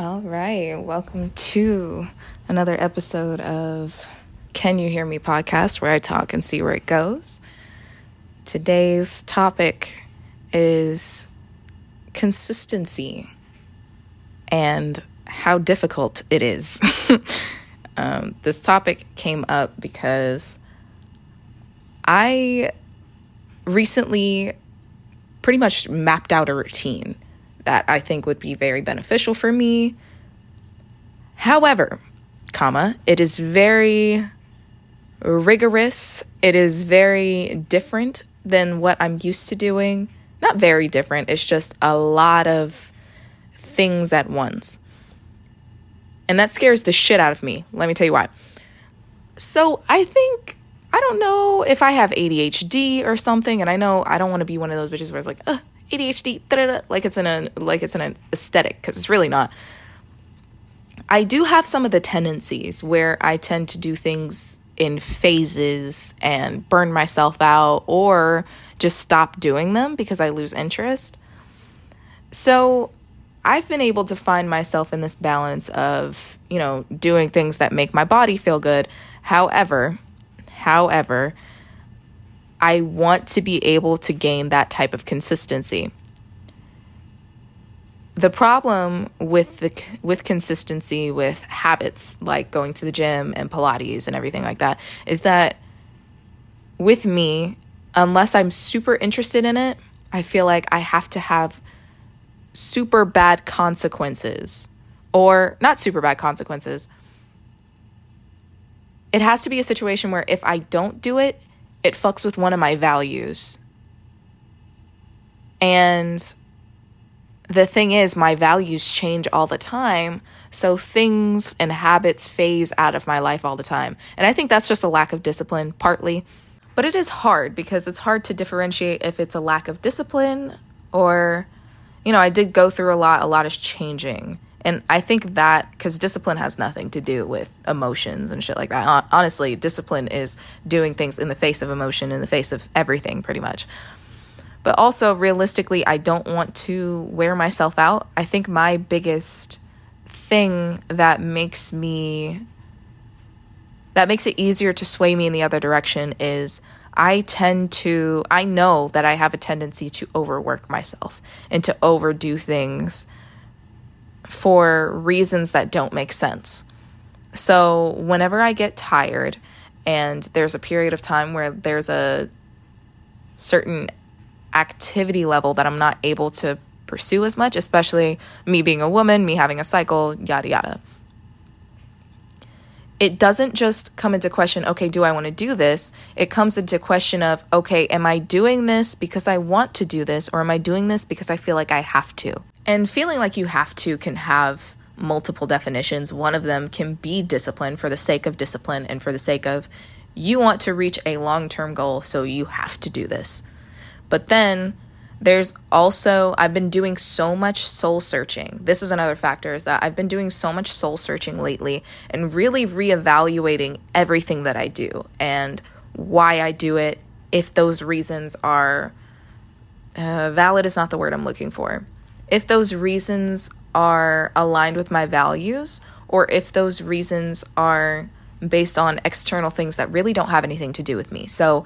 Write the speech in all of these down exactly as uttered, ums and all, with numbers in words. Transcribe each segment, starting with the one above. All right, welcome to another episode of Can You Hear Me podcast, where I talk and see where it goes. Today's topic is consistency and how difficult it is. um, this topic came up because I recently pretty much mapped out a routine that I think would be very beneficial for me. However, comma, it is very rigorous. It is very different than what I'm used to doing. Not very different. It's just a lot of things at once. And that scares the shit out of me. Let me tell you why. So I think, I don't know if I have A D H D or something. And I know I don't want to be one of those bitches where it's like, ugh, A D H D, da-da-da, like it's an like it's an aesthetic, because it's really not. I do have some of the tendencies where I tend to do things in phases and burn myself out or just stop doing them because I lose interest. So I've been able to find myself in this balance of, you know, doing things that make my body feel good. However, however, I want to be able to gain that type of consistency. The problem with the with consistency with habits like going to the gym and Pilates and everything like that is that with me, unless I'm super interested in it, I feel like I have to have super bad consequences, or not super bad consequences. It has to be a situation where if I don't do it, it fucks with one of my values. And the thing is, my values change all the time. So things and habits phase out of my life all the time. And I think that's just a lack of discipline, partly. But it is hard, because it's hard to differentiate if it's a lack of discipline or, you know, I did go through a lot. A lot is changing. And I think that, because discipline has nothing to do with emotions and shit like that. Honestly, discipline is doing things in the face of emotion, in the face of everything, pretty much. But also, realistically, I don't want to wear myself out. I think my biggest thing that makes me, that makes it easier to sway me in the other direction is I tend to, I know that I have a tendency to overwork myself and to overdo things for reasons that don't make sense. So whenever I get tired and there's a period of time where there's a certain activity level that I'm not able to pursue as much, especially me being a woman, me having a cycle, yada, yada. It doesn't just come into question, okay, do I want to do this? It comes into question of, okay, am I doing this because I want to do this, or am I doing this because I feel like I have to? And feeling like you have to can have multiple definitions. One of them can be discipline for the sake of discipline and for the sake of you want to reach a long-term goal, so you have to do this. But then there's also, I've been doing so much soul searching. This is another factor, is that I've been doing so much soul searching lately and really reevaluating everything that I do and why I do it, if those reasons are uh, valid is not the word I'm looking for. If those reasons are aligned with my values, or if those reasons are based on external things that really don't have anything to do with me. So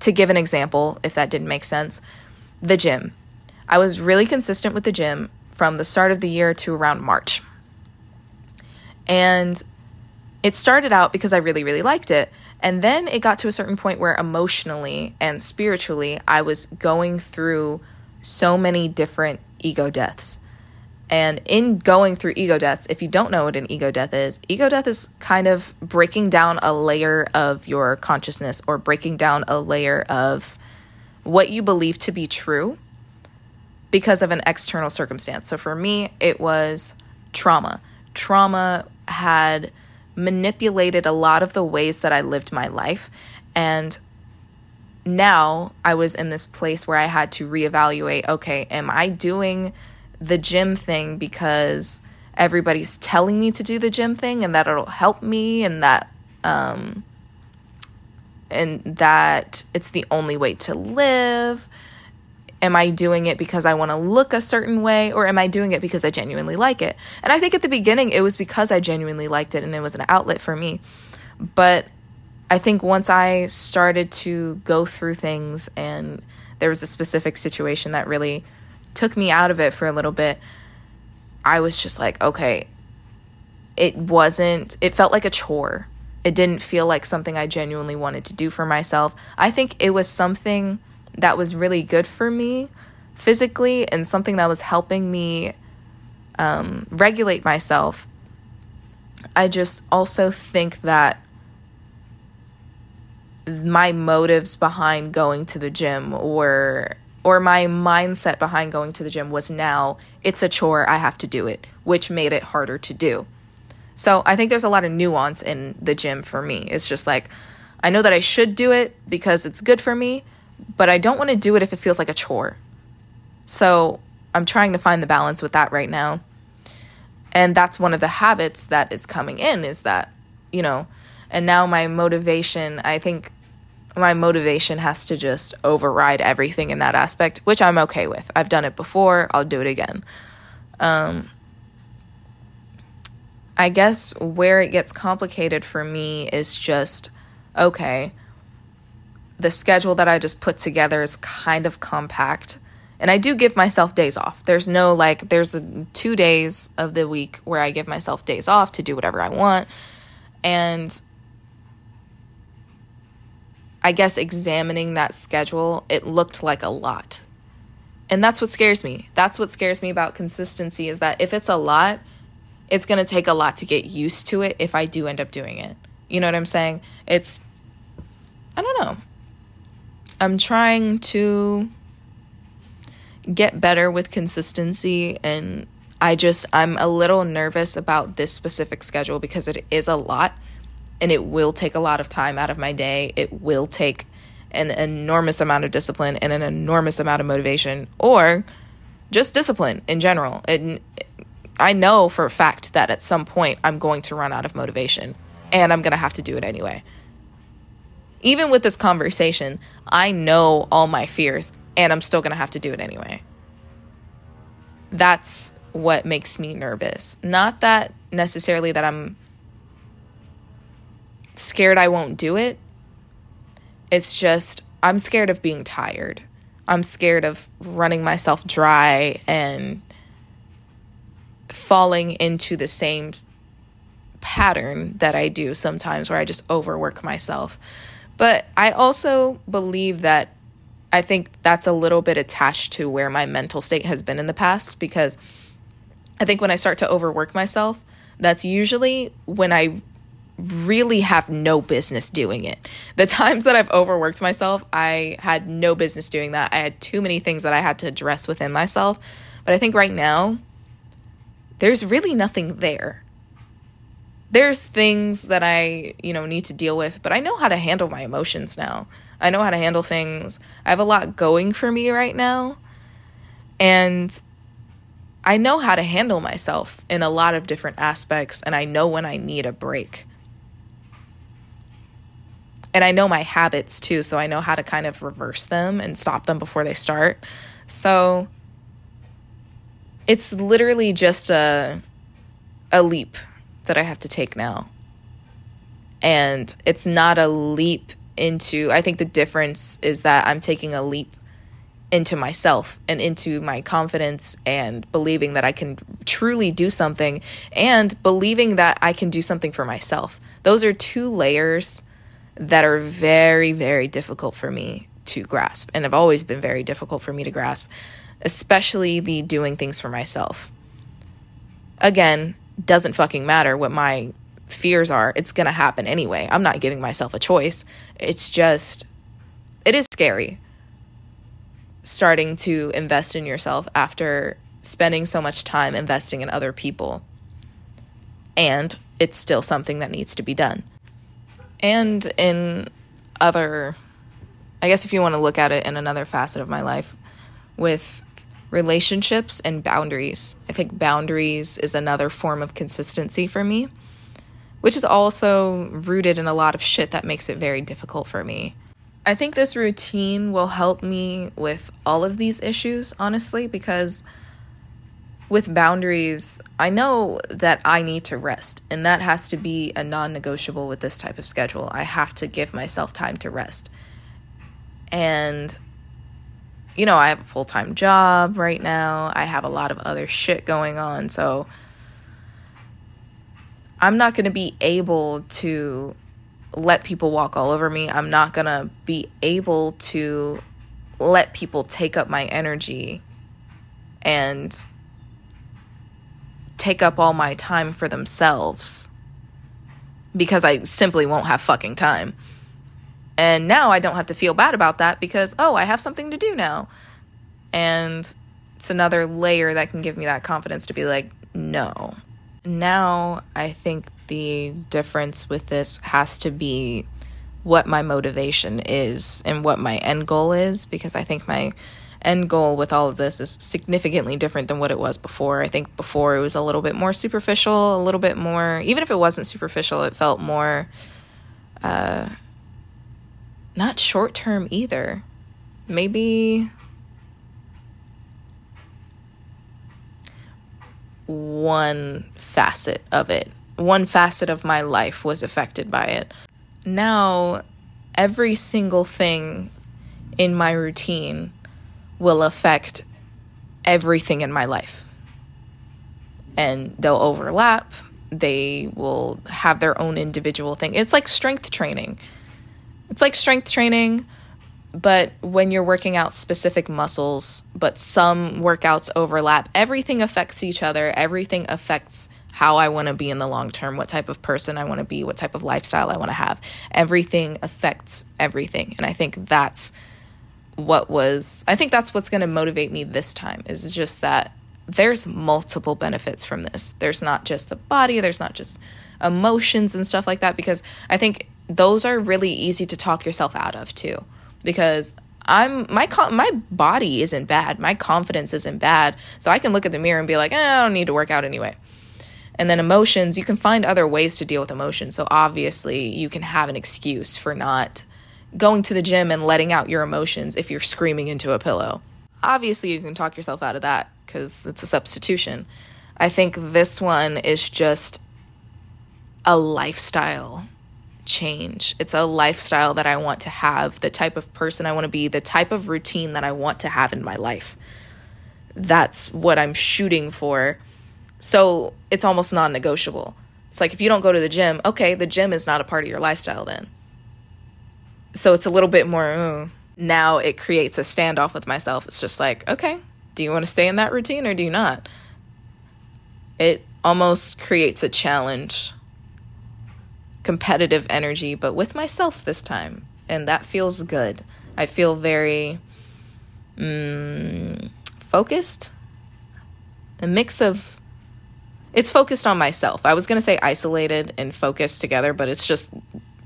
to give an example, if that didn't make sense, the gym. I was really consistent with the gym from the start of the year to around March. And it started out because I really, really liked it. And then it got to a certain point where emotionally and spiritually, I was going through so many different ego deaths. And in going through ego deaths, if you don't know what an ego death is, ego death is kind of breaking down a layer of your consciousness, or breaking down a layer of what you believe to be true because of an external circumstance. So for me, it was trauma. Trauma had manipulated a lot of the ways that I lived my life, and now I was in this place where I had to reevaluate, okay, am I doing the gym thing because everybody's telling me to do the gym thing and that it'll help me and that um, and that it's the only way to live? Am I doing it because I want to look a certain way, or am I doing it because I genuinely like it? And I think at the beginning it was because I genuinely liked it and it was an outlet for me. But I think once I started to go through things, and there was a specific situation that really took me out of it for a little bit, I was just like, okay, it wasn't, it felt like a chore. It didn't feel like something I genuinely wanted to do for myself. I think it was something that was really good for me physically, and something that was helping me um, regulate myself. I just also think that my motives behind going to the gym, or or my mindset behind going to the gym, was now it's a chore, I have to do it, which made it harder to do. So I think there's a lot of nuance in the gym for me. It's just like, I know that I should do it because it's good for me, but I don't want to do it if it feels like a chore. So I'm trying to find the balance with that right now. And that's one of the habits that is coming in, is that, you know, and now my motivation, I think my motivation has to just override everything in that aspect, which I'm okay with. I've done it before. I'll do it again. Um, I guess where it gets complicated for me is just, okay, the schedule that I just put together is kind of compact. And I do give myself days off. There's no like, there's a, two days of the week where I give myself days off to do whatever I want. And I guess examining that schedule, it looked like a lot. And that's what scares me. That's what scares me about consistency, is that if it's a lot, it's going to take a lot to get used to it if I do end up doing it. You know what I'm saying? It's, I don't know. I'm trying to get better with consistency, and I just, I'm a little nervous about this specific schedule because it is a lot, and it will take a lot of time out of my day. It will take an enormous amount of discipline and an enormous amount of motivation, or just discipline in general. And I know for a fact that at some point I'm going to run out of motivation, and I'm going to have to do it anyway. Even with this conversation, I know all my fears, and I'm still going to have to do it anyway. That's what makes me nervous. Not that necessarily that I'm scared I won't do it. It's just I'm scared of being tired. I'm scared of running myself dry and falling into the same pattern that I do sometimes, where I just overwork myself. But I also believe that, I think that's a little bit attached to where my mental state has been in the past, because I think when I start to overwork myself, that's usually when I really have no business doing it. The times that I've overworked myself, I had no business doing that. I had too many things that I had to address within myself. But I think right now, there's really nothing there. There's things that I, you know, need to deal with, but I know how to handle my emotions now. I know how to handle things. I have a lot going for me right now, and I know how to handle myself in a lot of different aspects, and I know when I need a break. And I know my habits too, so I know how to kind of reverse them and stop them before they start. So it's literally just a a leap that I have to take now. And it's not a leap into, I think the difference is that I'm taking a leap into myself and into my confidence, and believing that I can truly do something, and believing that I can do something for myself. Those are two layers that are very, very difficult for me to grasp, and have always been very difficult for me to grasp, especially the doing things for myself. Again, doesn't fucking matter what my fears are. It's going to happen anyway. I'm not giving myself a choice. It's just, it is scary starting to invest in yourself after spending so much time investing in other people. And it's still something that needs to be done. And in other, I guess if you want to look at it in another facet of my life, with relationships and boundaries. I think boundaries is another form of consistency for me, which is also rooted in a lot of shit that makes it very difficult for me. I think this routine will help me with all of these issues, honestly, because with boundaries, I know that I need to rest, and that has to be a non-negotiable with this type of schedule. I have to give myself time to rest. And, you know, I have a full-time job right now. I have a lot of other shit going on, so I'm not going to be able to let people walk all over me. I'm not going to be able to let people take up my energy and take up all my time for themselves, because I simply won't have fucking time. And now I don't have to feel bad about that because, oh, I have something to do now. And it's another layer that can give me that confidence to be like, no. Now I think the difference with this has to be what my motivation is and what my end goal is, because I think my end goal with all of this is significantly different than what it was before. I think before it was a little bit more superficial, a little bit more, even if it wasn't superficial, it felt more, uh, not short term either. Maybe one facet of it, one facet of my life was affected by it. Now, every single thing in my routine will affect everything in my life. And they'll overlap. They will have their own individual thing. It's like strength training. It's like strength training, but when you're working out specific muscles, but some workouts overlap, everything affects each other. Everything affects how I want to be in the long term, what type of person I want to be, what type of lifestyle I want to have. Everything affects everything. And I think that's what was, I think that's what's going to motivate me this time, is just that there's multiple benefits from this. There's not just the body, there's not just emotions and stuff like that, because I think those are really easy to talk yourself out of too, because I'm, my, my body isn't bad. My confidence isn't bad. So I can look at the mirror and be like, eh, I don't need to work out anyway. And then emotions, you can find other ways to deal with emotions. So obviously you can have an excuse for not going to the gym and letting out your emotions if you're screaming into a pillow. Obviously, you can talk yourself out of that because it's a substitution. I think this one is just a lifestyle change. It's a lifestyle that I want to have, the type of person I want to be, the type of routine that I want to have in my life. That's what I'm shooting for. So it's almost non-negotiable. It's like if you don't go to the gym, okay, the gym is not a part of your lifestyle then. So it's a little bit more, mm. Now it creates a standoff with myself. It's just like, okay, do you want to stay in that routine or do you not? It almost creates a challenge, competitive energy, but with myself this time. And that feels good. I feel very mm, focused. A mix of, it's focused on myself. I was going to say isolated and focused together, but it's just,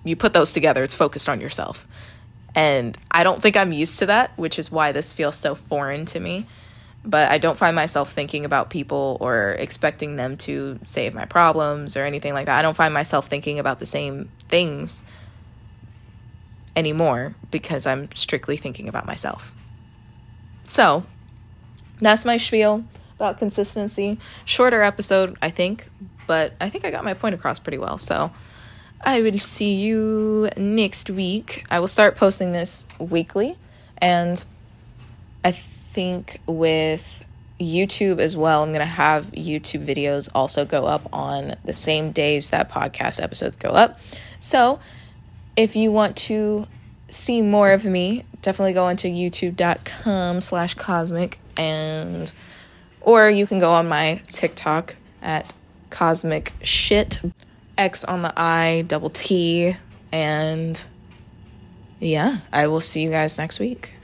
you put those together, it's focused on yourself. And I don't think I'm used to that, which is why this feels so foreign to me. But I don't find myself thinking about people or expecting them to save my problems or anything like that. I don't find myself thinking about the same things anymore because I'm strictly thinking about myself. So that's my spiel about consistency. Shorter episode, I think, but I think I got my point across pretty well. So I will see you next week. I will start posting this weekly. And I think with YouTube as well, I'm going to have YouTube videos also go up on the same days that podcast episodes go up. So if you want to see more of me, definitely go onto youtube.com slash cosmic. And or you can go on my TikTok at cosmic shit. X on the I, double T, and yeah, I will see you guys next week.